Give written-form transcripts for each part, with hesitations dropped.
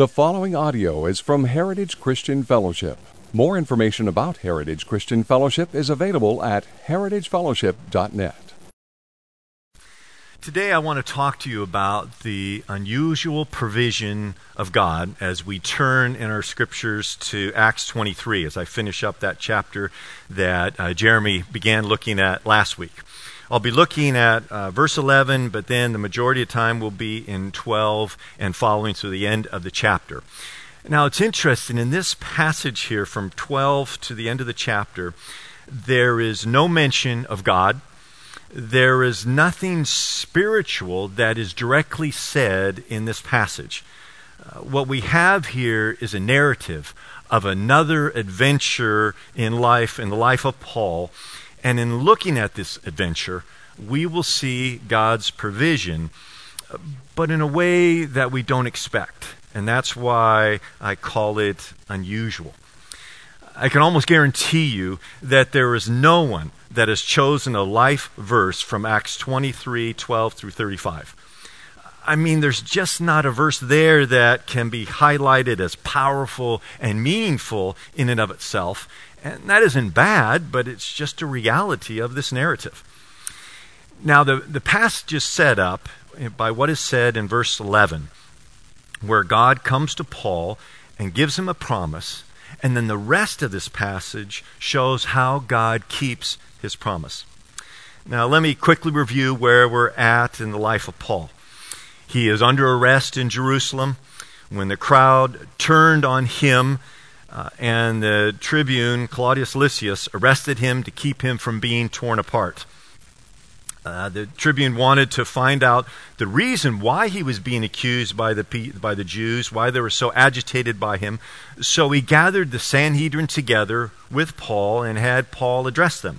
The following audio is from Heritage Christian Fellowship. More information about Heritage Christian Fellowship is available at heritagefellowship.net. Today I want to talk to you about the unusual provision of God as we turn in our scriptures to Acts 23, as I finish up that chapter that Jeremy began looking at last week. I'll be looking at verse 11, but then the majority of time will be in 12 and following through the end of the chapter. Now it's interesting, in this passage here from 12 to the end of the chapter, there is no mention of God. There is nothing spiritual that is directly said in this passage. What we have here is a narrative of another adventure in life, in the life of Paul. And in looking at this adventure, we will see God's provision, but in a way that we don't expect. And that's why I call it unusual. I can almost guarantee you that there is no one that has chosen a life verse from Acts 23, 12 through 35. I mean, there's just not a verse there that can be highlighted as powerful and meaningful in and of itself. And that isn't bad, but it's just a reality of this narrative. Now, the passage is set up by what is said in verse 11, where God comes to Paul and gives him a promise. And then the rest of this passage shows how God keeps his promise. Now, let me quickly review where we're at in the life of Paul. He is under arrest in Jerusalem when the crowd turned on him, and the tribune, Claudius Lysias, arrested him to keep him from being torn apart. The tribune wanted to find out the reason why he was being accused by the Jews, why they were so agitated by him. So he gathered the Sanhedrin together with Paul and had Paul address them.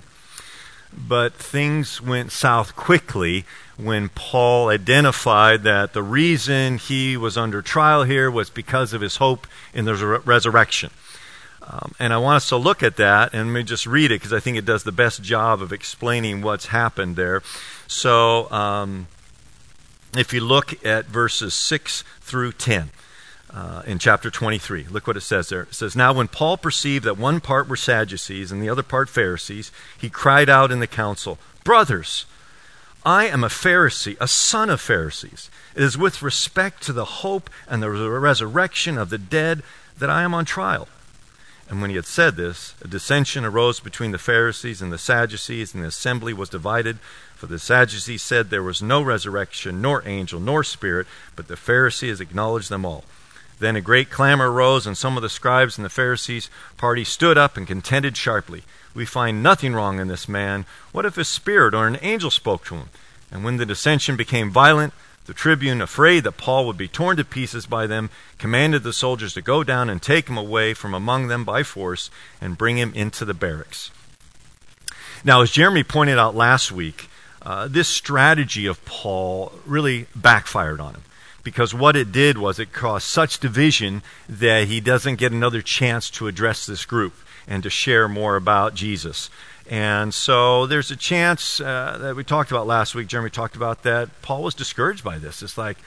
But things went south quickly when Paul identified that the reason he was under trial here was because of his hope in the resurrection. And I want us to look at that, and let me just read it because I think it does the best job of explaining what's happened there. So if you look at verses 6 through 10 in chapter 23, look what it says there. It says, "Now when Paul perceived that one part were Sadducees and the other part Pharisees, he cried out in the council, 'Brothers, I am a Pharisee, a son of Pharisees. It is with respect to the hope and the resurrection of the dead that I am on trial.' And when he had said this, a dissension arose between the Pharisees and the Sadducees, and the assembly was divided. For the Sadducees said there was no resurrection, nor angel, nor spirit, but the Pharisees acknowledged them all. Then a great clamor arose, and some of the scribes and the Pharisees' party stood up and contended sharply. 'We find nothing wrong in this man. What if a spirit or an angel spoke to him?' And when the dissension became violent, the tribune, afraid that Paul would be torn to pieces by them, commanded the soldiers to go down and take him away from among them by force and bring him into the barracks." Now, as Jeremy pointed out last week, this strategy of Paul really backfired on him, because what it did was it caused such division that he doesn't get another chance to address this group and to share more about Jesus. And so there's a chance that we talked about last week, Jeremy talked about that, Paul was discouraged by this. It's like,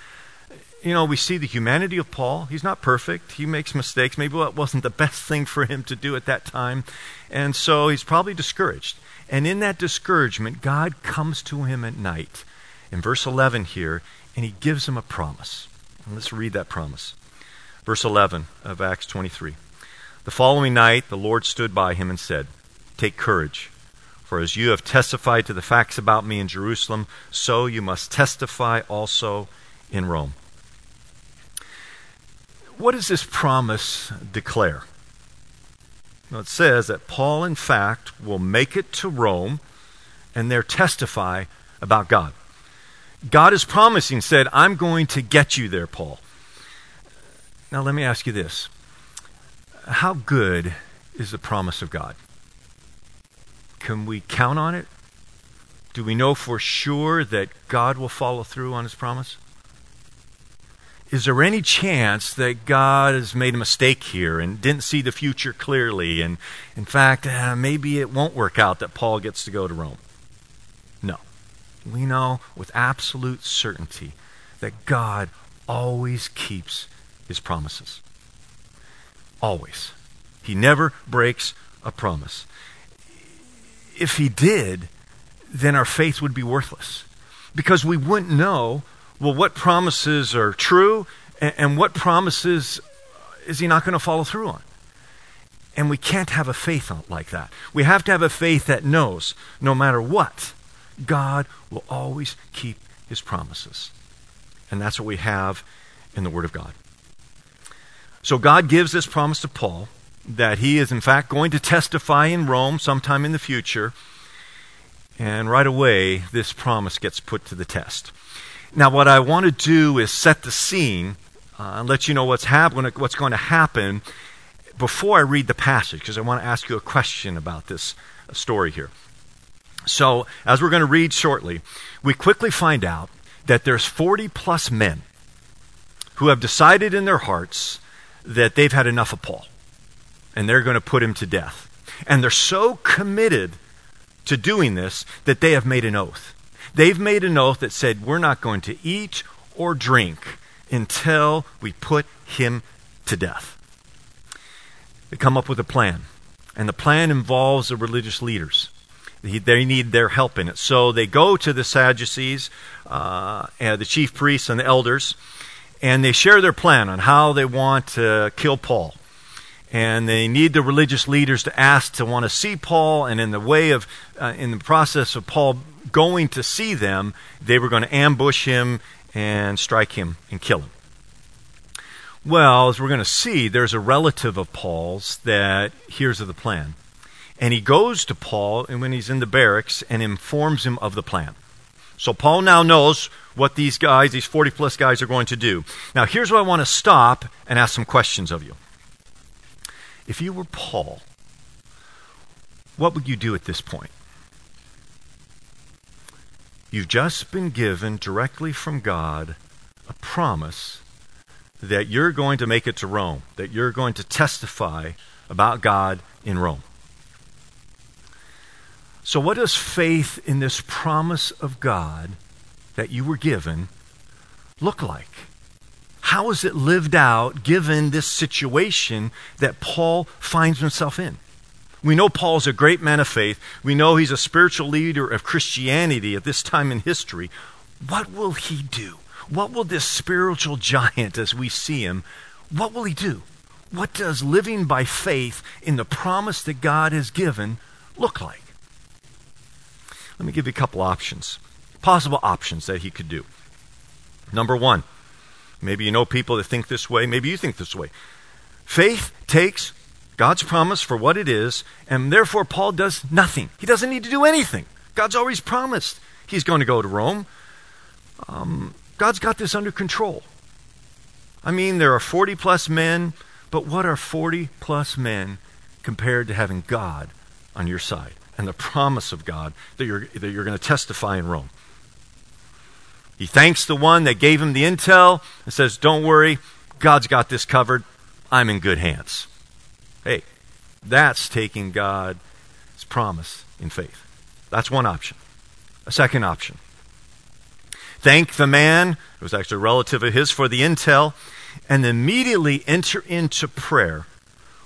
you know, we see the humanity of Paul. He's not perfect. He makes mistakes. Maybe that wasn't the best thing for him to do at that time. And so he's probably discouraged. And in that discouragement, God comes to him at night in verse 11 here, and he gives him a promise. And let's read that promise. Verse 11 of Acts 23. "The following night, the Lord stood by him and said, 'Take courage, for as you have testified to the facts about me in Jerusalem, so you must testify also in Rome.'" What does this promise declare? Well, it says that Paul, in fact, will make it to Rome and there testify about God. God is promising, said, "I'm going to get you there, Paul." Now, let me ask you this. How good is the promise of God? Can we count on it? Do we know for sure that God will follow through on his promise? Is there any chance that God has made a mistake here and didn't see the future clearly? And in fact, maybe it won't work out that Paul gets to go to Rome. No. We know with absolute certainty that God always keeps his promises. Always. He never breaks a promise. If he did, then our faith would be worthless, because we wouldn't know, well, what promises are true and what promises is he not going to follow through on. And we can't have a faith like that. We have to have a faith that knows no matter what, God will always keep his promises. And that's what we have in the Word of God. So God gives this promise to Paul that he is in fact going to testify in Rome sometime in the future. And right away, this promise gets put to the test. Now, what I want to do is set the scene and let you know what's going to happen before I read the passage, because I want to ask you a question about this story here. So, as we're going to read shortly, we quickly find out that there's 40-plus men who have decided in their hearts that they've had enough of Paul, and they're going to put him to death. And they're so committed to doing this that they have made an oath. They've made an oath that said, we're not going to eat or drink until we put him to death. They come up with a plan, and the plan involves the religious leaders. They need their help in it. So they go to the Sadducees, and the chief priests and the elders, and they share their plan on how they want to kill Paul. And they need the religious leaders to ask to want to see Paul, and in the process of Paul going to see them, they were going to ambush him and strike him and kill him. Well, as we're going to see, there's a relative of Paul's that hears of the plan. And he goes to Paul and when he's in the barracks and informs him of the plan. So Paul now knows what these guys, these 40-plus guys, are going to do. Now, here's where I want to stop and ask some questions of you. If you were Paul, what would you do at this point? You've just been given directly from God a promise that you're going to make it to Rome, that you're going to testify about God in Rome. So what does faith in this promise of God that you were given look like? How is it lived out given this situation that Paul finds himself in? We know Paul's a great man of faith. We know he's a spiritual leader of Christianity at this time in history. What will he do? What will this spiritual giant, as we see him, what will he do? What does living by faith in the promise that God has given look like? Let me give you a couple options, possible options that he could do. Number one, maybe you know people that think this way, maybe you think this way. Faith takes God's promise for what it is, and therefore Paul does nothing. He doesn't need to do anything. God's always promised he's going to go to Rome. God's got this under control. I mean, there are 40-plus men, but what are 40-plus men compared to having God on your side and the promise of God that you're going to testify in Rome? He thanks the one that gave him the intel and says, don't worry, God's got this covered. I'm in good hands. Hey, that's taking God's promise in faith. That's one option. A second option. Thank the man, it was actually a relative of his, for the intel, and immediately enter into prayer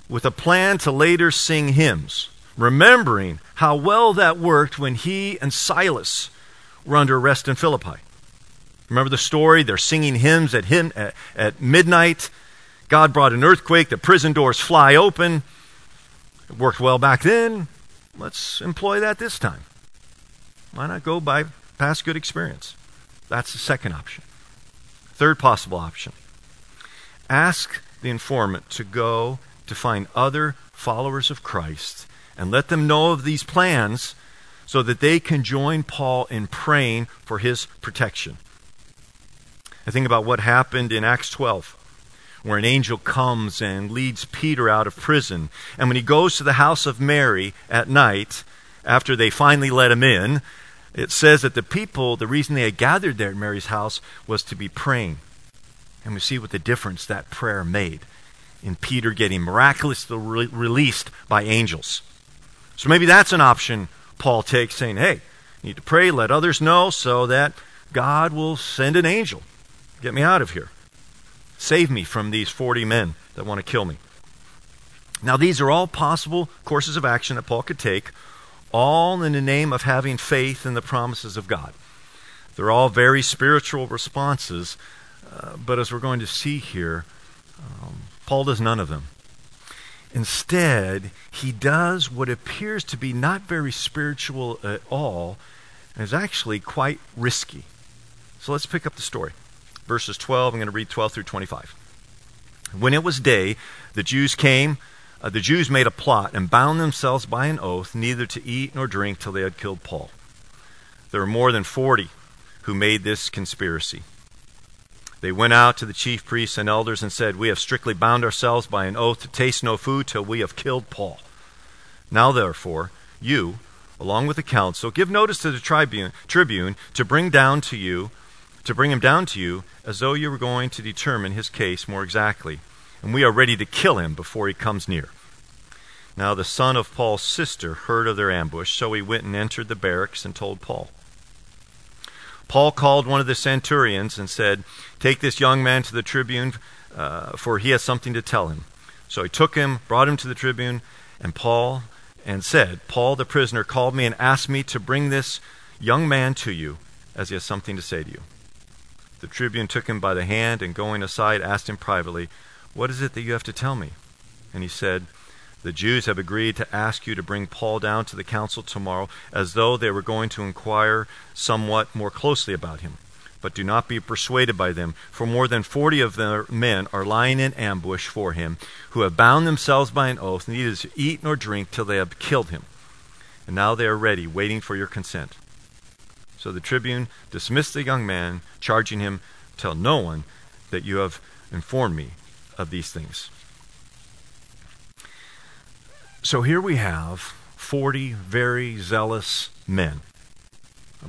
with a plan to later sing hymns, remembering how well that worked when he and Silas were under arrest in Philippi. Remember the story? They're singing hymns at midnight. God brought an earthquake. The prison doors fly open. It worked well back then. Let's employ that this time. Why not go by past good experience? That's the second option. Third possible option. Ask the informant to go to find other followers of Christ and let them know of these plans so that they can join Paul in praying for his protection. I think about what happened in Acts 12, where an angel comes and leads Peter out of prison. And when he goes to the house of Mary at night, after they finally let him in, it says that the people, the reason they had gathered there at Mary's house was to be praying. And we see what the difference that prayer made in Peter getting miraculously released by angels. So maybe that's an option Paul takes, saying, hey, you need to pray, let others know so that God will send an angel. Get me out of here. Save me from these 40 men that want to kill me. Now, these are all possible courses of action that Paul could take, all in the name of having faith in the promises of God. They're all very spiritual responses, but as we're going to see here, Paul does none of them. Instead, he does what appears to be not very spiritual at all, and is actually quite risky. So let's pick up the story. Verses 12, I'm going to read 12 through 25. When it was day, the Jews came. The Jews made a plot and bound themselves by an oath neither to eat nor drink till they had killed Paul. There were more than 40 who made this conspiracy. They went out to the chief priests and elders and said, "We have strictly bound ourselves by an oath to taste no food till we have killed Paul. Now therefore, you, along with the council, give notice to the tribune to bring him down to you, as though you were going to determine his case more exactly. And we are ready to kill him before he comes near." Now the son of Paul's sister heard of their ambush, so he went and entered the barracks and told Paul. Paul called one of the centurions and said, "Take this young man to the tribune, for he has something to tell him." So he took him, brought him to the tribune, and said, "Paul the prisoner called me and asked me to bring this young man to you, as he has something to say to you." The tribune took him by the hand and, going aside, asked him privately, "What is it that you have to tell me?" And he said, "The Jews have agreed to ask you to bring Paul down to the council tomorrow, as though they were going to inquire somewhat more closely about him. But do not be persuaded by them, for more than 40 of their men are lying in ambush for him, who have bound themselves by an oath, neither to eat nor drink till they have killed him. And now they are ready, waiting for your consent." So the tribune dismissed the young man, charging him, "Tell no one that you have informed me of these things." So here we have 40 very zealous men.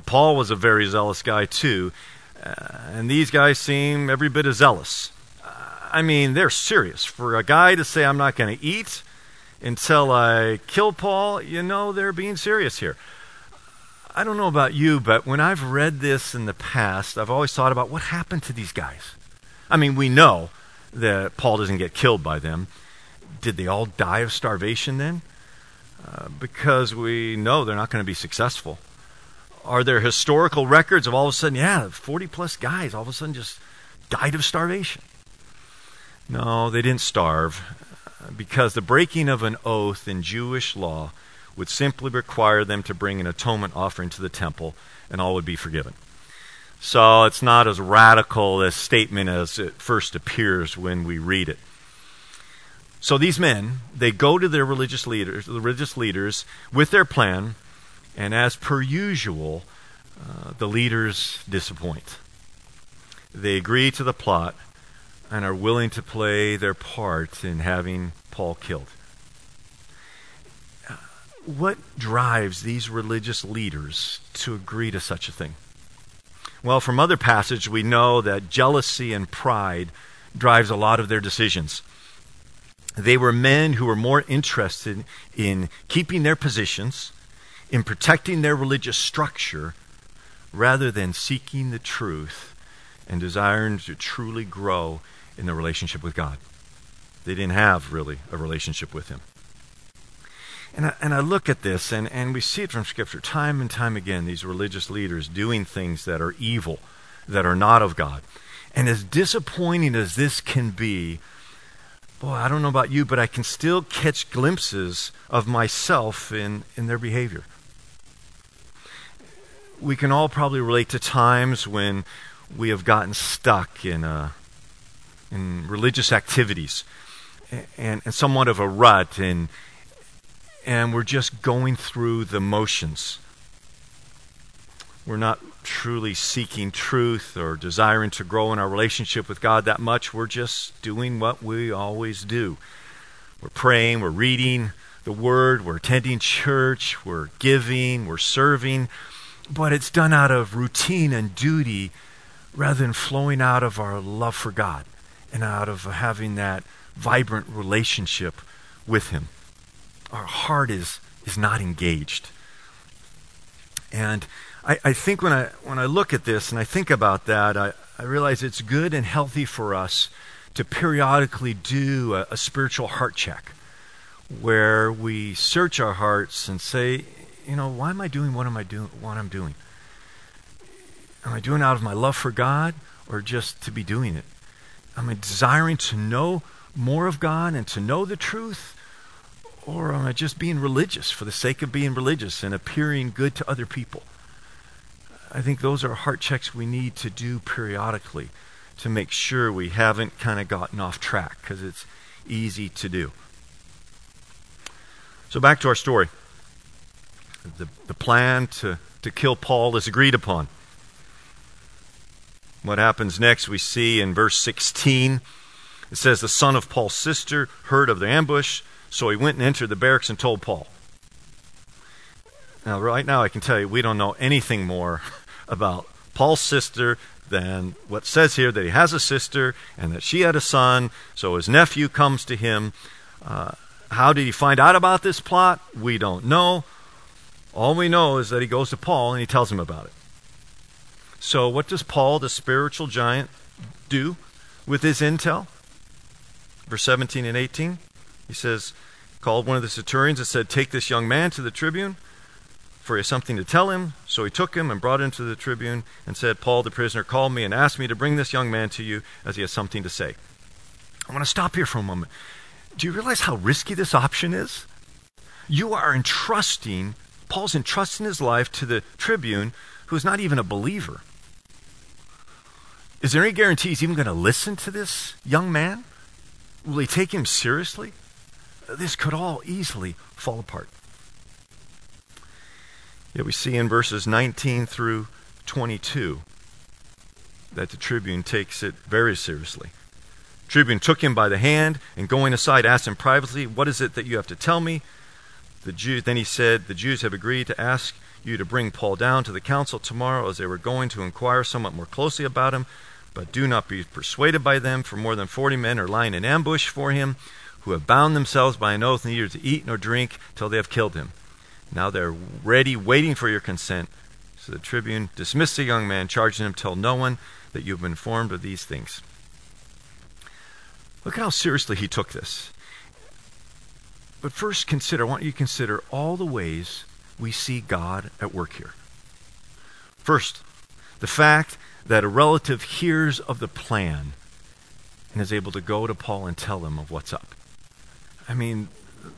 Paul was a very zealous guy too, and these guys seem every bit as zealous. I mean, they're serious. For a guy to say, "I'm not going to eat until I kill Paul," you know, they're being serious here. I don't know about you, but when I've read this in the past, I've always thought about what happened to these guys. I mean, we know that Paul doesn't get killed by them. Did they all die of starvation then? Because we know they're not going to be successful. Are there historical records of all of a sudden, 40-plus guys all of a sudden just died of starvation? No, they didn't starve, because the breaking of an oath in Jewish law would simply require them to bring an atonement offering to the temple, and all would be forgiven. So it's not as radical a statement as it first appears when we read it. So these men, they go to their religious leaders with their plan, and as per usual, the leaders disappoint. They agree to the plot and are willing to play their part in having Paul killed. What drives these religious leaders to agree to such a thing? Well, from other passages, we know that jealousy and pride drives a lot of their decisions. They were men who were more interested in keeping their positions, in protecting their religious structure, rather than seeking the truth and desiring to truly grow in their relationship with God. They didn't have, really, a relationship with him. And I look at this, and we see it from Scripture time and time again, these religious leaders doing things that are evil, that are not of God. And as disappointing as this can be, boy, I don't know about you, but I can still catch glimpses of myself in their behavior. We can all probably relate to times when we have gotten stuck in religious activities and somewhat of a rut, and we're just going through the motions. We're not truly seeking truth or desiring to grow in our relationship with God that much. We're just doing what we always do. We're praying, we're reading the Word, we're attending church, we're giving, we're serving, but it's done out of routine and duty rather than flowing out of our love for God and out of having that vibrant relationship with him. Our heart is not engaged. And I think when I look at this and I think about that, I realize it's good and healthy for us to periodically do a spiritual heart check where we search our hearts and say, you know, why am I doing what I'm doing? Am I doing it out of my love for God or just to be doing it? Am I desiring to know more of God and to know the truth? Or am I just being religious for the sake of being religious and appearing good to other people? I think those are heart checks we need to do periodically to make sure we haven't kind of gotten off track, because it's easy to do. So back to our story. The plan to kill Paul is agreed upon. What happens next we see in verse 16. It says, the son of Paul's sister heard of the ambush, so he went and entered the barracks and told Paul. Now, right now I can tell you we don't know anything more about Paul's sister than what says here, that he has a sister and that she had a son, so his nephew comes to him. How did he find out about this plot? We don't know. All we know is that he goes to Paul and he tells him about it. So what does Paul, the spiritual giant, do with his intel? Verse 17 and 18, he says, called one of the centurions and said, take this young man to the tribune, for he has something to tell him. So he took him and brought him to the tribune and said, Paul the prisoner called me and asked me to bring this young man to you as he has something to say. I want to stop here for a moment. Do you realize how risky this option is? Paul's entrusting his life to the tribune who's not even a believer. Is there any guarantee he's even going to listen to this young man? Will he take him seriously? This could all easily fall apart. Yet we see in verses 19 through 22 that the tribune takes it very seriously. The tribune took him by the hand and going aside asked him privately, what is it that you have to tell me? Then he said, the Jews have agreed to ask you to bring Paul down to the council tomorrow, as they were going to inquire somewhat more closely about him. But do not be persuaded by them, for more than 40 men are lying in ambush for him, who have bound themselves by an oath neither to eat nor drink till they have killed him. Now they're ready, waiting for your consent. So the tribune dismissed the young man, charging him, tell no one that you've been informed of these things. Look at how seriously he took this. But first, I want you to consider all the ways we see God at work here. First, the fact that a relative hears of the plan and is able to go to Paul and tell him of what's up. I mean,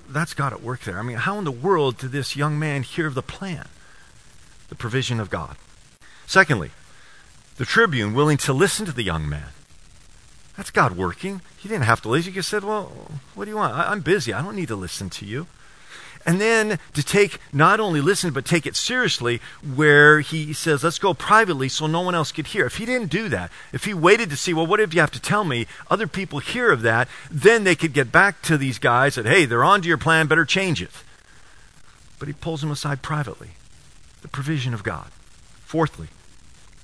that's God at work there. I mean, how in the world did this young man hear of the plan? The provision of God. Secondly, the tribune willing to listen to the young man. That's God working. He didn't have to listen. He just said, well, what do you want? I'm busy. I don't need to listen to you. And then to take, not only listen, but take it seriously, where he says, let's go privately so no one else could hear. If he didn't do that, if he waited to see, well, what if you have to tell me? Other people hear of that. Then they could get back to these guys that, hey, they're onto your plan, better change it. But he pulls them aside privately. The provision of God. Fourthly,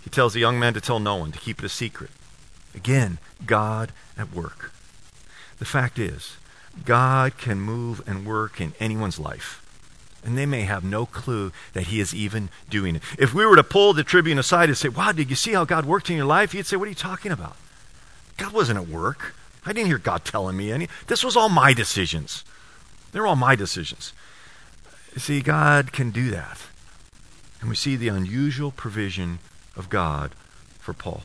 he tells the young man to tell no one, to keep it a secret. Again, God at work. The fact is, God can move and work in anyone's life, and they may have no clue that he is even doing it. If we were to pull the tribune aside and say, wow, did you see how God worked in your life? He'd say, what are you talking about? God wasn't at work. I didn't hear God telling me any. This was all my decisions. They're all my decisions. See, God can do that. And we see the unusual provision of God for Paul.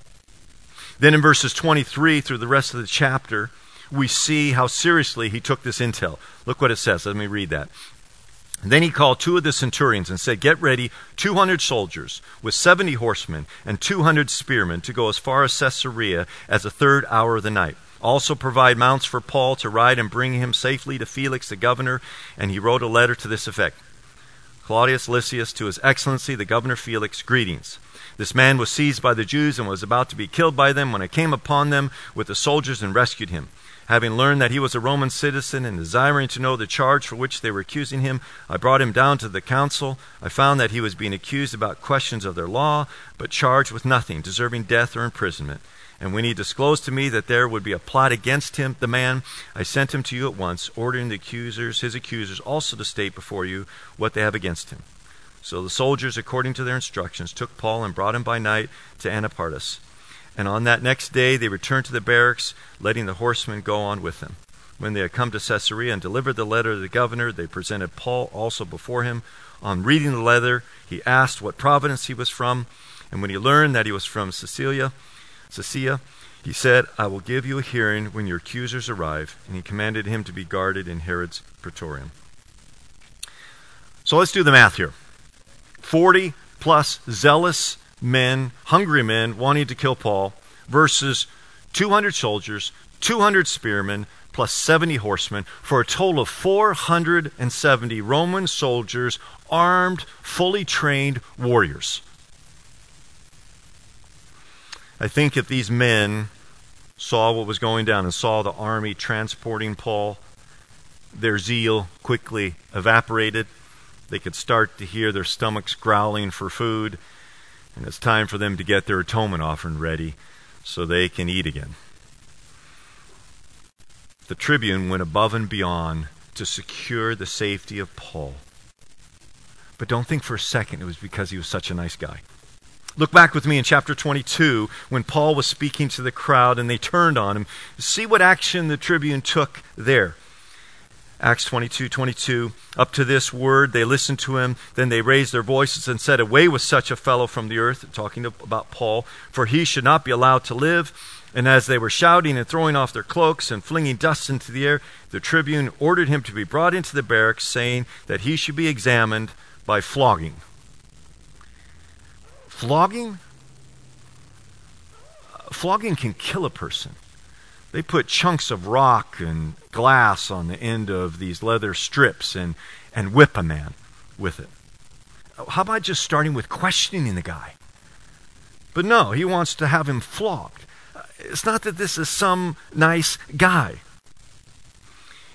Then in verses 23 through the rest of the chapter, we see how seriously he took this intel. Look what it says. Let me read that. Then he called two of the centurions and said, get ready 200 soldiers with 70 horsemen and 200 spearmen to go as far as Caesarea as the third hour of the night. Also provide mounts for Paul to ride and bring him safely to Felix the governor. And he wrote a letter to this effect. Claudius Lysias to His Excellency the Governor Felix, greetings. This man was seized by the Jews and was about to be killed by them when I came upon them with the soldiers and rescued him. Having learned that he was a Roman citizen and desiring to know the charge for which they were accusing him, I brought him down to the council. I found that he was being accused about questions of their law, but charged with nothing, deserving death or imprisonment. And when he disclosed to me that there would be a plot against him, the man, I sent him to you at once, ordering his accusers also to state before you what they have against him. So the soldiers, according to their instructions, took Paul and brought him by night to Antipatris. And on that next day they returned to the barracks, letting the horsemen go on with them. When they had come to Caesarea and delivered the letter to the governor, they presented Paul also before him. On reading the letter, he asked what province he was from, and when he learned that he was from Cecilia, he said, "I will give you a hearing when your accusers arrive," and he commanded him to be guarded in Herod's praetorium. So let's do the math here. 40 plus zealous men, hungry men, wanting to kill Paul, versus 200 soldiers, 200 spearmen, plus 70 horsemen, for a total of 470 Roman soldiers, armed, fully trained warriors. I think if these men saw what was going down and saw the army transporting Paul, their zeal quickly evaporated. They could start to hear their stomachs growling for food, and it's time for them to get their atonement offering ready so they can eat again. The tribune went above and beyond to secure the safety of Paul. But don't think for a second it was because he was such a nice guy. Look back with me in chapter 22 when Paul was speaking to the crowd and they turned on him. See what action the tribune took there. Acts 22:22. Up to this word they listened to him. Then they raised their voices and said, "Away with such a fellow from the earth," talking about Paul, "for he should not be allowed to live." And as they were shouting and throwing off their cloaks and flinging dust into the air, the tribune ordered him to be brought into the barracks, saying that he should be examined by flogging. Flogging? Flogging can kill a person. They put chunks of rock and glass on the end of these leather strips and whip a man with it. How about just starting with questioning the guy? But no, he wants to have him flogged. It's not that this is some nice guy.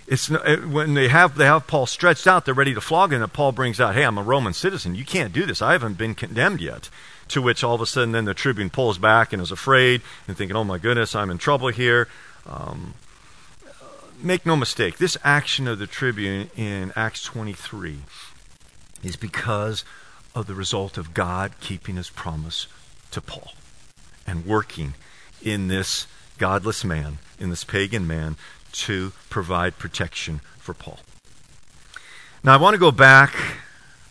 It's not, when they have Paul stretched out, they're ready to flog him, and Paul brings out, "Hey, I'm a Roman citizen. You can't do this. I haven't been condemned yet." To which all of a sudden then the tribune pulls back and is afraid and thinking, "Oh my goodness, I'm in trouble here." Make no mistake, this action of the tribune in Acts 23 is because of the result of God keeping his promise to Paul and working in this godless man, in this pagan man, to provide protection for Paul. Now I want to go back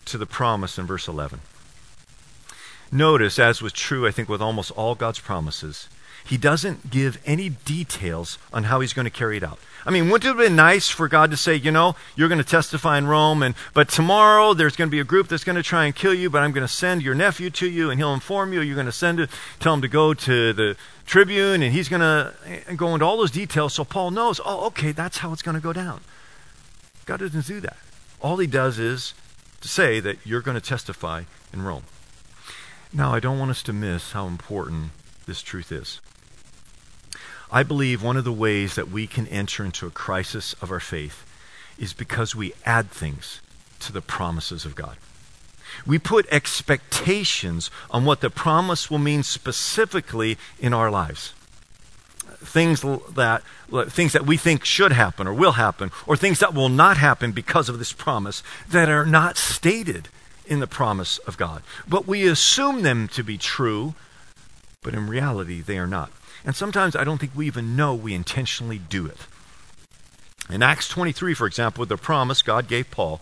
to the promise in verse 11. Notice, as was true, I think, with almost all God's promises, he doesn't give any details on how he's going to carry it out. I mean, wouldn't it have been nice for God to say, "You know, you're going to testify in Rome, but tomorrow there's going to be a group that's going to try and kill you, but I'm going to send your nephew to you, and he'll inform you. You're going to tell him to go to the tribune, and he's going to go into all those details so Paul knows, oh, okay, that's how it's going to go down." God doesn't do that. All he does is to say that you're going to testify in Rome. Now, I don't want us to miss how important this truth is. I believe one of the ways that we can enter into a crisis of our faith is because we add things to the promises of God. We put expectations on what the promise will mean specifically in our lives. Things that we think should happen or will happen, or things that will not happen because of this promise that are not stated in the promise of God. But we assume them to be true, but in reality they are not. And sometimes I don't think we even know we intentionally do it. In Acts 23, for example, the promise God gave Paul,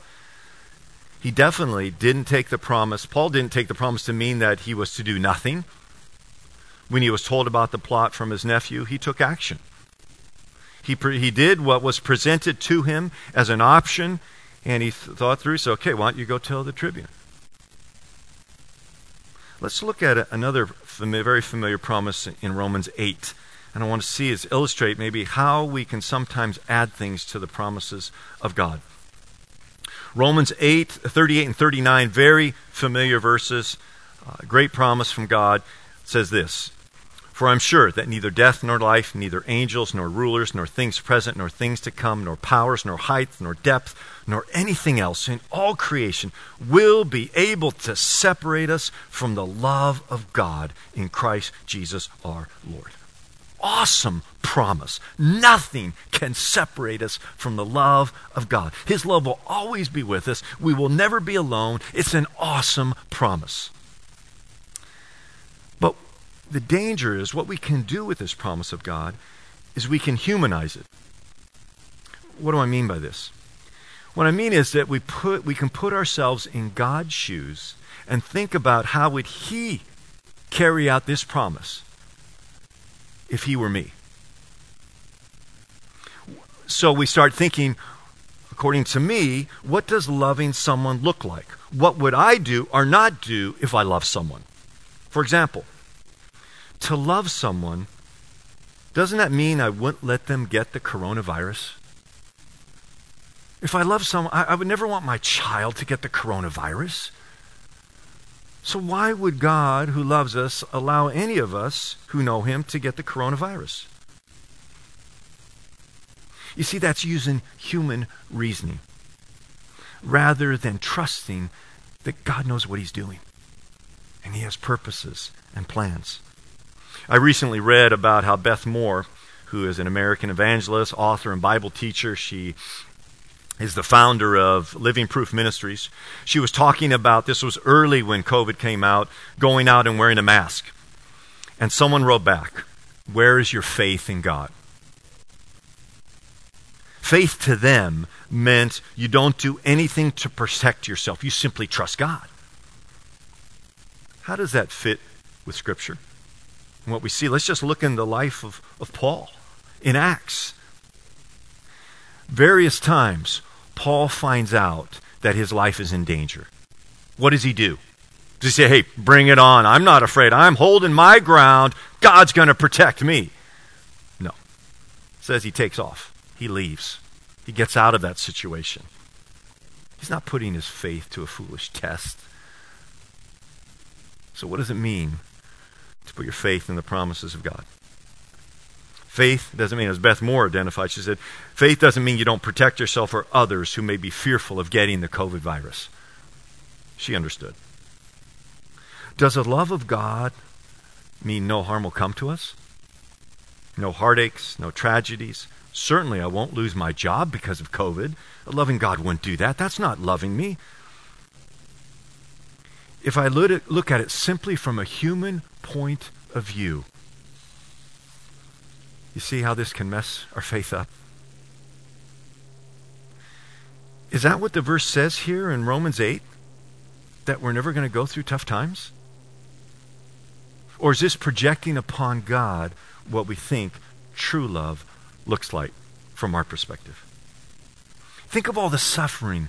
he definitely didn't take the promise. Paul didn't take the promise to mean that he was to do nothing. When he was told about the plot from his nephew, he took action. He did what was presented to him as an option, and he thought through, so, okay, why don't you go tell the tribune? Let's look at another very familiar promise in Romans 8. And I want to see is illustrate maybe how we can sometimes add things to the promises of God. Romans 8, 38 and 39, very familiar verses. Great promise from God. It says this, "For I'm sure that neither death nor life, neither angels nor rulers, nor things present, nor things to come, nor powers, nor height, nor depth, nor anything else in all creation will be able to separate us from the love of God in Christ Jesus our Lord." Awesome promise. Nothing can separate us from the love of God. His love will always be with us. We will never be alone. It's an awesome promise. The danger is what we can do with this promise of God is we can humanize it. What do I mean by this? What I mean is that we can put ourselves in God's shoes and think about how would He carry out this promise if He were me. So we start thinking, according to me, what does loving someone look like? What would I do or not do if I love someone? For example, to love someone, doesn't that mean I wouldn't let them get the coronavirus? If I love someone, I would never want my child to get the coronavirus. So why would God, who loves us, allow any of us who know Him to get the coronavirus? You see, that's using human reasoning rather than trusting that God knows what He's doing and He has purposes and plans. I recently read about how Beth Moore, who is an American evangelist, author, and Bible teacher, she is the founder of Living Proof Ministries. She was talking about, this was early when COVID came out, going out and wearing a mask. And someone wrote back, "Where is your faith in God?" Faith to them meant you don't do anything to protect yourself. You simply trust God. How does that fit with Scripture? And what we see, let's just look in the life of Paul in Acts. Various times, Paul finds out that his life is in danger. What does he do? Does he say, "Hey, bring it on. I'm not afraid. I'm holding my ground. God's going to protect me"? No. It says he takes off. He leaves. He gets out of that situation. He's not putting his faith to a foolish test. So what does it mean to put your faith in the promises of God? Faith doesn't mean, as Beth Moore identified, she said, faith doesn't mean you don't protect yourself or others who may be fearful of getting the COVID virus. She understood. Does the love of God mean no harm will come to us? No heartaches, no tragedies. Certainly, I won't lose my job because of COVID. A loving God wouldn't do that. That's not loving me. If I look at it simply from a human point of view, you see how this can mess our faith up? Is that what the verse says here in Romans 8? That we're never going to go through tough times? Or is this projecting upon God what we think true love looks like from our perspective? Think of all the suffering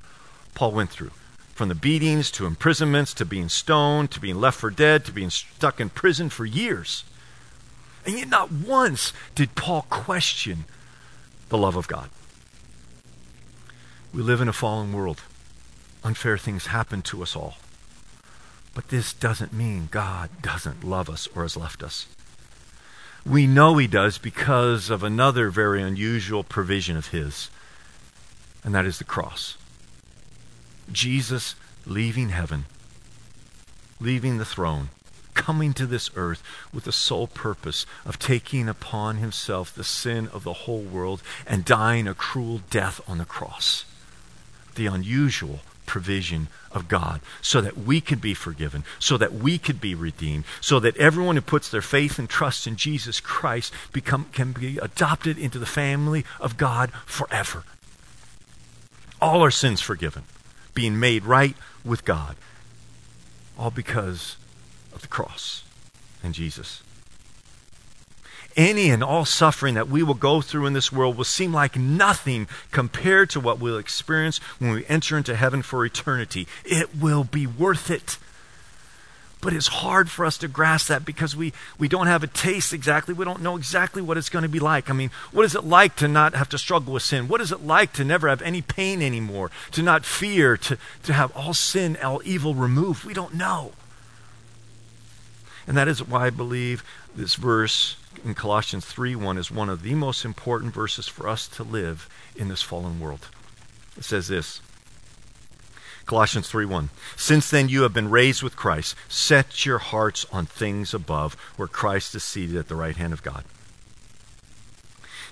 Paul went through, from the beatings to imprisonments to being stoned to being left for dead to being stuck in prison for years. And yet not once did Paul question the love of God. We live in a fallen world. Unfair things happen to us all. But this doesn't mean God doesn't love us or has left us. We know He does because of another very unusual provision of His, and that is the cross. Jesus leaving heaven, leaving the throne, coming to this earth with the sole purpose of taking upon Himself the sin of the whole world and dying a cruel death on the cross. The unusual provision of God, so that we could be forgiven, so that we could be redeemed, so that everyone who puts their faith and trust in Jesus Christ can be adopted into the family of God forever. All our sins forgiven, being made right with God, all because of the cross and Jesus. Any and all suffering that we will go through in this world will seem like nothing compared to what we'll experience when we enter into heaven for eternity. It will be worth it. But it's hard for us to grasp that because we don't have a taste exactly. We don't know exactly what it's going to be like. I mean, what is it like to not have to struggle with sin? What is it like to never have any pain anymore? To not fear, to have all sin, all evil removed? We don't know. And that is why I believe this verse in Colossians 3:1 is one of the most important verses for us to live in this fallen world. It says this, Colossians 3:1, "Since then you have been raised with Christ, set your hearts on things above, where Christ is seated at the right hand of God."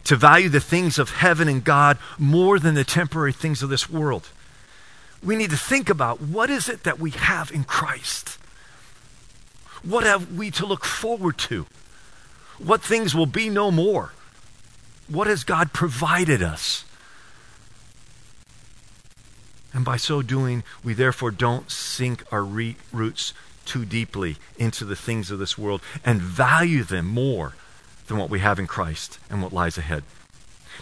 To value the things of heaven and God more than the temporary things of this world. We need to think about what is it that we have in Christ. What have we to look forward to? What things will be no more? What has God provided us? And by so doing, we therefore don't sink our roots too deeply into the things of this world and value them more than what we have in Christ and what lies ahead.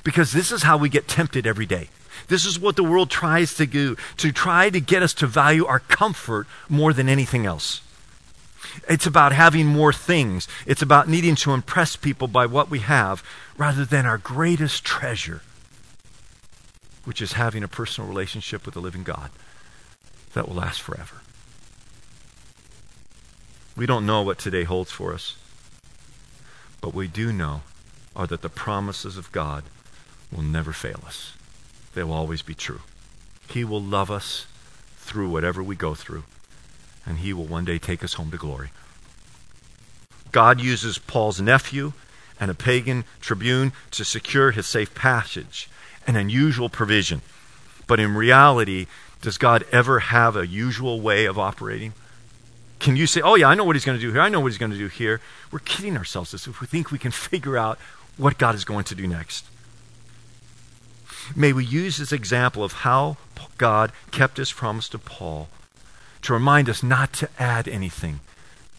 Because this is how we get tempted every day. This is what the world tries to do, to try to get us to value our comfort more than anything else. It's about having more things. It's about needing to impress people by what we have rather than our greatest treasure, which is having a personal relationship with the living God that will last forever. We don't know what today holds for us, but we do know are that the promises of God will never fail us. They will always be true. He will love us through whatever we go through, and he will one day take us home to glory. God uses Paul's nephew and a pagan tribune to secure his safe passage, an unusual provision. But in reality, does God ever have a usual way of operating? Can you say, oh yeah, I know what he's going to do here. I know what he's going to do here. We're kidding ourselves if we think we can figure out what God is going to do next. May we use this example of how God kept his promise to Paul to remind us not to add anything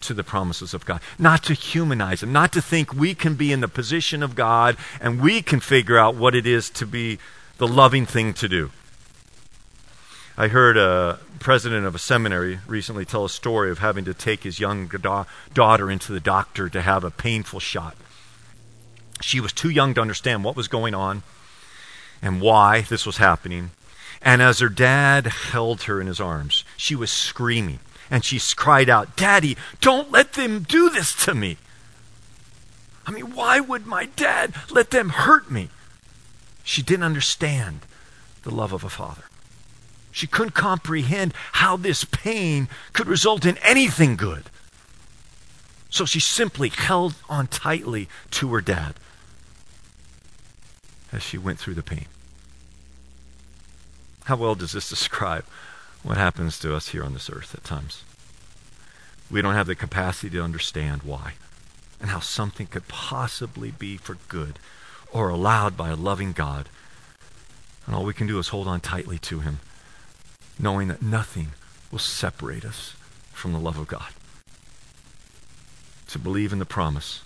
to the promises of God, not to humanize them, not to think we can be in the position of God and we can figure out what it is to be the loving thing to do. I heard a president of a seminary recently tell a story of having to take his young daughter into the doctor to have a painful shot. She was too young to understand what was going on and why this was happening. And as her dad held her in his arms, she was screaming. And she cried out, "Daddy, don't let them do this to me. I mean, why would my dad let them hurt me?" She didn't understand the love of a father. She couldn't comprehend how this pain could result in anything good. So she simply held on tightly to her dad as she went through the pain. How well does this describe what happens to us here on this earth at times? We don't have the capacity to understand why and how something could possibly be for good or allowed by a loving God. And all we can do is hold on tightly to him, knowing that nothing will separate us from the love of God. To believe in the promise,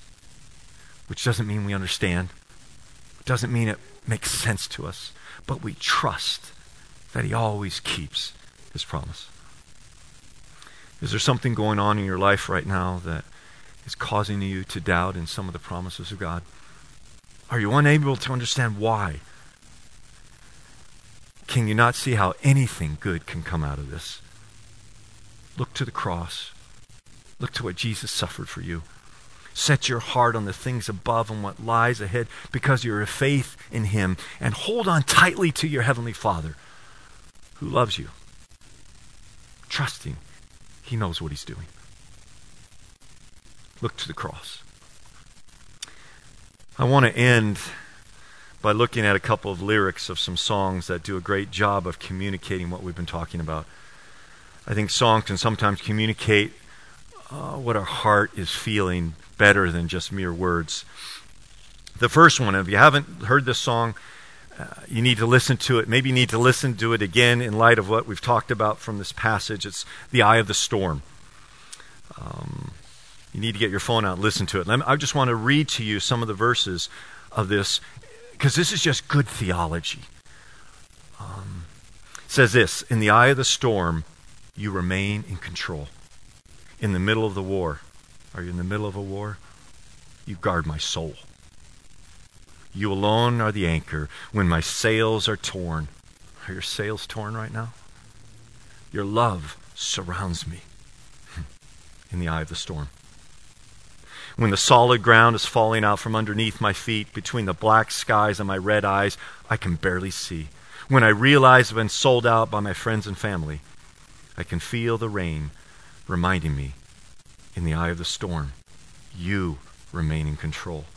which doesn't mean we understand, doesn't mean it makes sense to us, but we trust that he always keeps his promise. Is there something going on in your life right now that is causing you to doubt in some of the promises of God? Are you unable to understand why? Can you not see how anything good can come out of this? Look to the cross. Look to what Jesus suffered for you. Set your heart on the things above and what lies ahead because you're a faith in him, and hold on tightly to your heavenly Father who loves you. Trusting he knows what he's doing. Look to the cross. I want to end by looking at a couple of lyrics of some songs that do a great job of communicating what we've been talking about. I think songs can sometimes communicate what our heart is feeling better than just mere words. The first one, if you haven't heard this song, you need to listen to it. Maybe you need to listen to it again in light of what we've talked about from this passage. It's The Eye of the Storm. You need to get your phone out and listen to it. I just want to read to you some of the verses of this, because this is just good theology. It says this, "In the eye of the storm, you remain in control. In the middle of the war," are you in the middle of a war? "You guard my soul. You alone are the anchor when my sails are torn." Are your sails torn right now? "Your love surrounds me in the eye of the storm. When the solid ground is falling out from underneath my feet, between the black skies and my red eyes, I can barely see. When I realize I've been sold out by my friends and family, I can feel the rain reminding me, in the eye of the storm, you remain in control.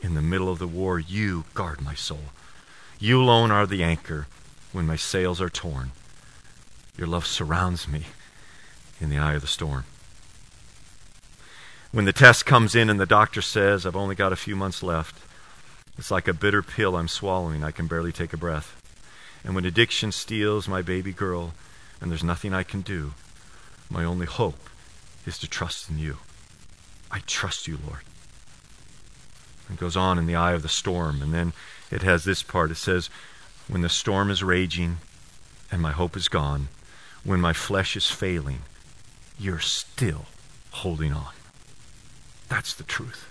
In the middle of the war, you guard my soul. You alone are the anchor when my sails are torn. Your love surrounds me in the eye of the storm." When the test comes in and the doctor says, I've only got a few months left, it's like a bitter pill I'm swallowing. I can barely take a breath. And when addiction steals my baby girl and there's nothing I can do, my only hope is to trust in you. I trust you, Lord. It goes on in the eye of the storm. And then it has this part. It says, when the storm is raging and my hope is gone, when my flesh is failing, you're still holding on. That's the truth.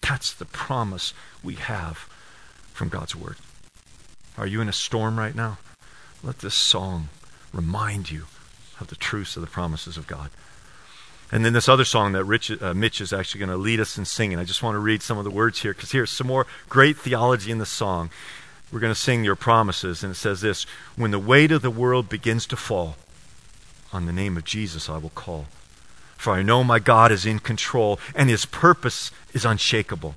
That's the promise we have from God's word. Are you in a storm right now? Let this song remind you of the truths of the promises of God. And then this other song that Mitch is actually going to lead us in singing. I just want to read some of the words here, because here's some more great theology in the song. We're going to sing Your Promises, and it says this: when the weight of the world begins to fall, on the name of Jesus I will call. For I know my God is in control, and his purpose is unshakable.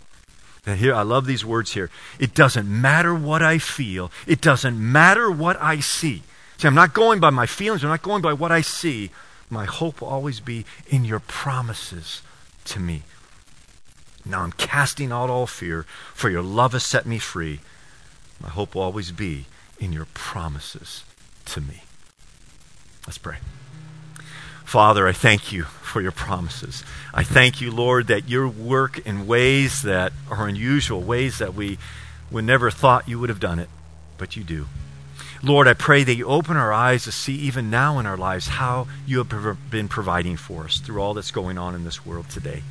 And here, I love these words here. It doesn't matter what I feel. It doesn't matter what I see. See, I'm not going by my feelings. I'm not going by what I see. My hope will always be in your promises to me. Now I'm casting out all fear, for your love has set me free. My hope will always be in your promises to me. Let's pray. Father, I thank you for your promises. I thank you, Lord, that your work in ways that are unusual, ways that we would never thought you would have done it, but you do. Lord, I pray that you open our eyes to see even now in our lives how you have been providing for us through all that's going on in this world today.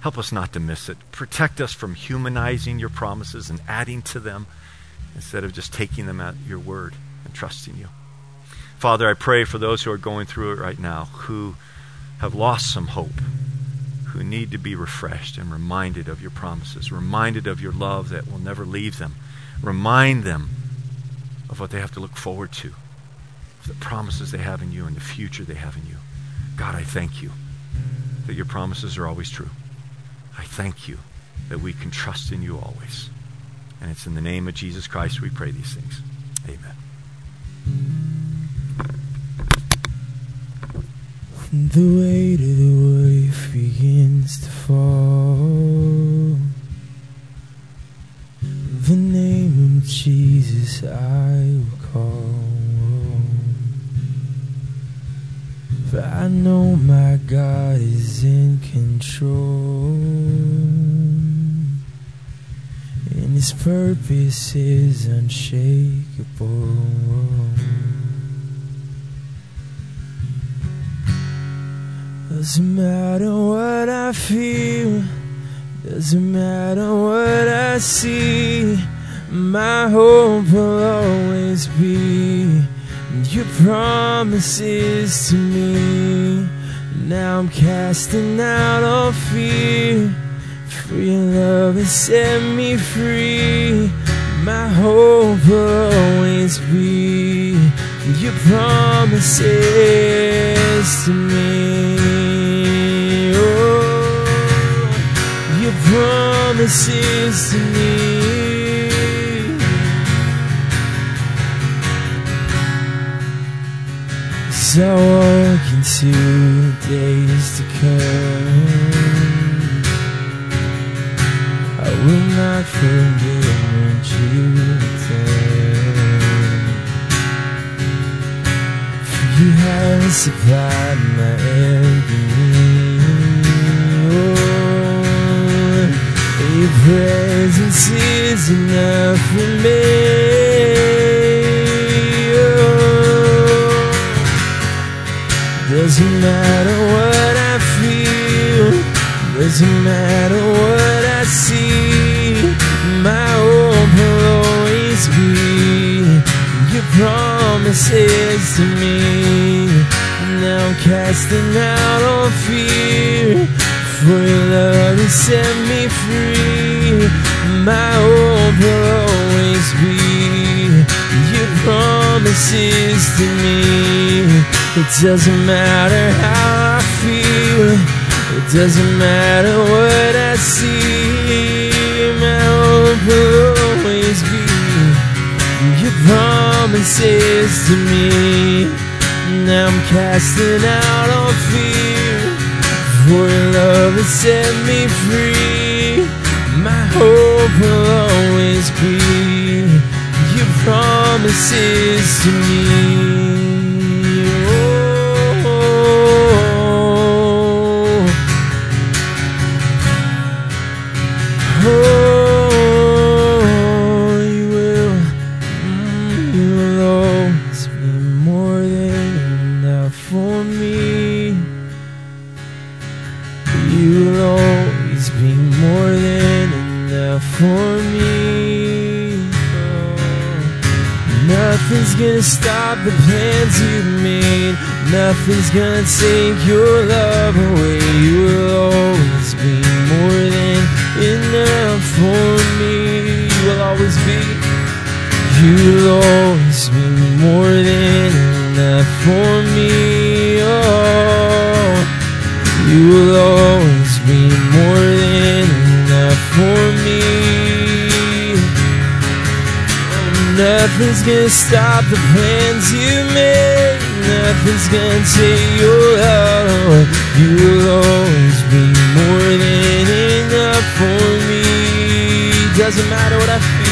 Help us not to miss it. Protect us from humanizing your promises and adding to them instead of just taking them at your word and trusting you. Father, I pray for those who are going through it right now, who have lost some hope, who need to be refreshed and reminded of your promises, reminded of your love that will never leave them. Remind them of what they have to look forward to, the promises they have in you and the future they have in you. God, I thank you that your promises are always true. I thank you that we can trust in you always. And it's in the name of Jesus Christ we pray these things. Amen. The weight of the wave begins to fall. The name of Jesus I will call. For I know my God is in control, and his purpose is unshakable. Doesn't matter what I feel, doesn't matter what I see, my hope will always be your promises to me. Now I'm casting out all fear, for your love has set me free. My hope will always be your promises to me. Promises to me. So I walk into days to come, I will not forget what you've done, for you have supplied my every need. Your presence is enough for me. Oh. Doesn't matter what I feel, doesn't matter what I see, my hope will always be your promises to me. Now I'm casting out all fear, for your love has set me free. My hope will always be your promises to me. It doesn't matter how I feel, it doesn't matter what I see, my hope will always be your promises to me. Now I'm casting out all fear, Your love has set me free. My hope will always be your promises to me. Oh, oh, you will. You will always be more than enough for me. You'll always be more than enough for me. Oh. Nothing's gonna stop the plans you've made. Nothing's gonna take your love away. You'll always be more than enough for me. You will always be. You'll always be more than enough for me. Oh. You will always be more than enough for me. Nothing's gonna stop the plans you made. Nothing's gonna take your love away. You will always be more than enough for me. Doesn't matter what I feel.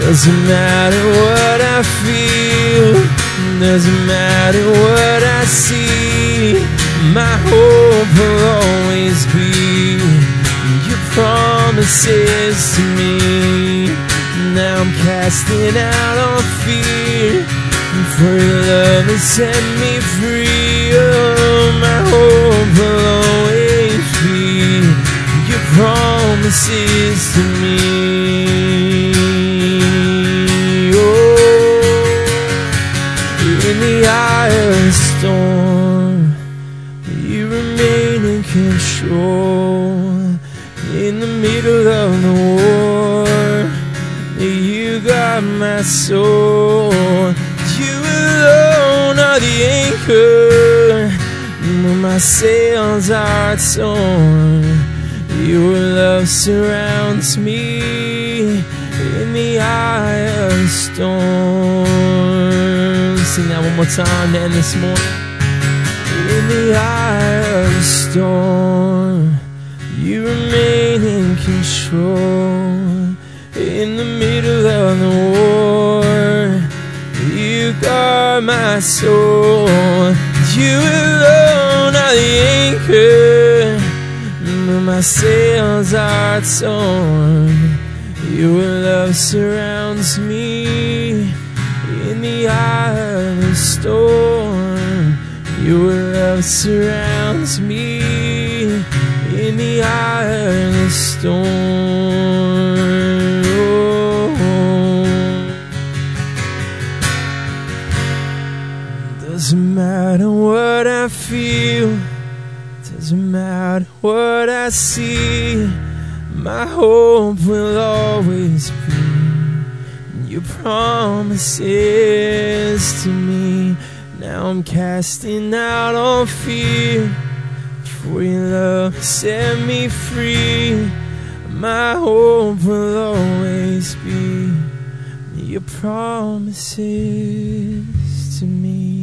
Doesn't matter what I feel. Doesn't matter what I see. My hope will always be your promises to me. Now I'm casting out all fear, for your love has set me free. Oh, my hope will always be your promises to me. Oh, in the eye of the storm, in the middle of the war, you got my soul. You alone are the anchor when my sails are torn. Your love surrounds me in the eye of the storm. Sing that one more time to end this morning. In the eye of the storm, you remain in control. In the middle of the war, you guard my soul. You alone are the anchor when my sails are torn. Your love surrounds me in the eye of the storm. Your love surrounds me in the eye of the storm. Oh. Doesn't matter what I feel, doesn't matter what I see, my hope will always be your promises to me. Now I'm casting out all fear, for your love set me free. My hope will always be your promises to me.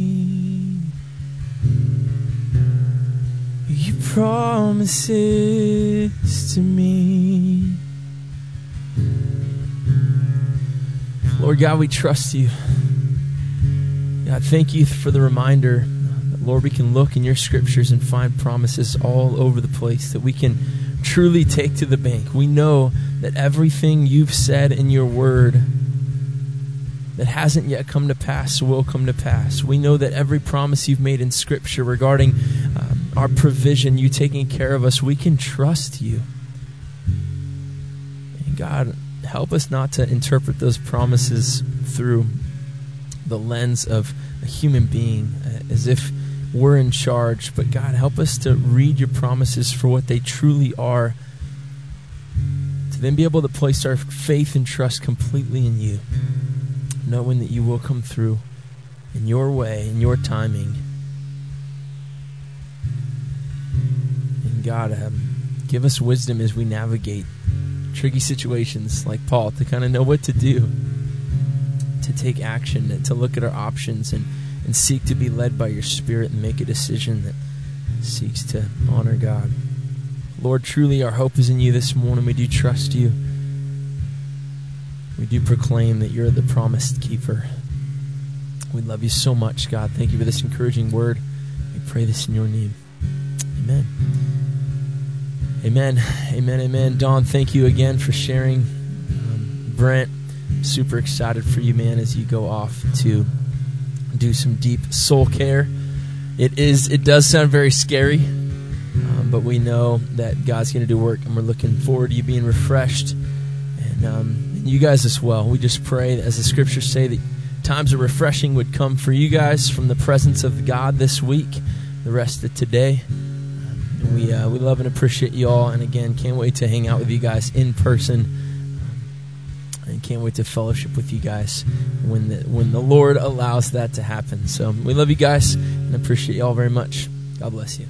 Your promises to me. Lord God, we trust you. God, thank you for the reminder. Lord, we can look in your scriptures and find promises all over the place that we can truly take to the bank. We know that everything you've said in your word that hasn't yet come to pass will come to pass. We know that every promise you've made in scripture regarding our provision, you taking care of us, we can trust you. And God, help us not to interpret those promises through the lens of a human being, as if we're in charge. But God, help us to read your promises for what they truly are, to then be able to place our faith and trust completely in you, knowing that you will come through in your way, in your timing. And God, give us wisdom as we navigate tricky situations like Paul, to kind of know what to do, to take action, to look at our options and seek to be led by your Spirit and make a decision that seeks to honor God. Lord, truly our hope is in you this morning. We do trust you. We do proclaim that you're the promised keeper. We love you so much, God. Thank you for this encouraging word. We pray this in your name. Amen. Amen. Amen. Amen. Don, thank you again for sharing. Brent, super excited for you, man, as you go off to do some deep soul care. It does sound very scary, but we know that God's going to do work, and we're looking forward to you being refreshed, and you guys as well. We just pray, as the scriptures say, that times of refreshing would come for you guys from the presence of God this week, the rest of today. And we love and appreciate you all, and again, can't wait to hang out with you guys in person. And can't wait to fellowship with you guys when the Lord allows that to happen. So we love you guys and appreciate you all very much. God bless you.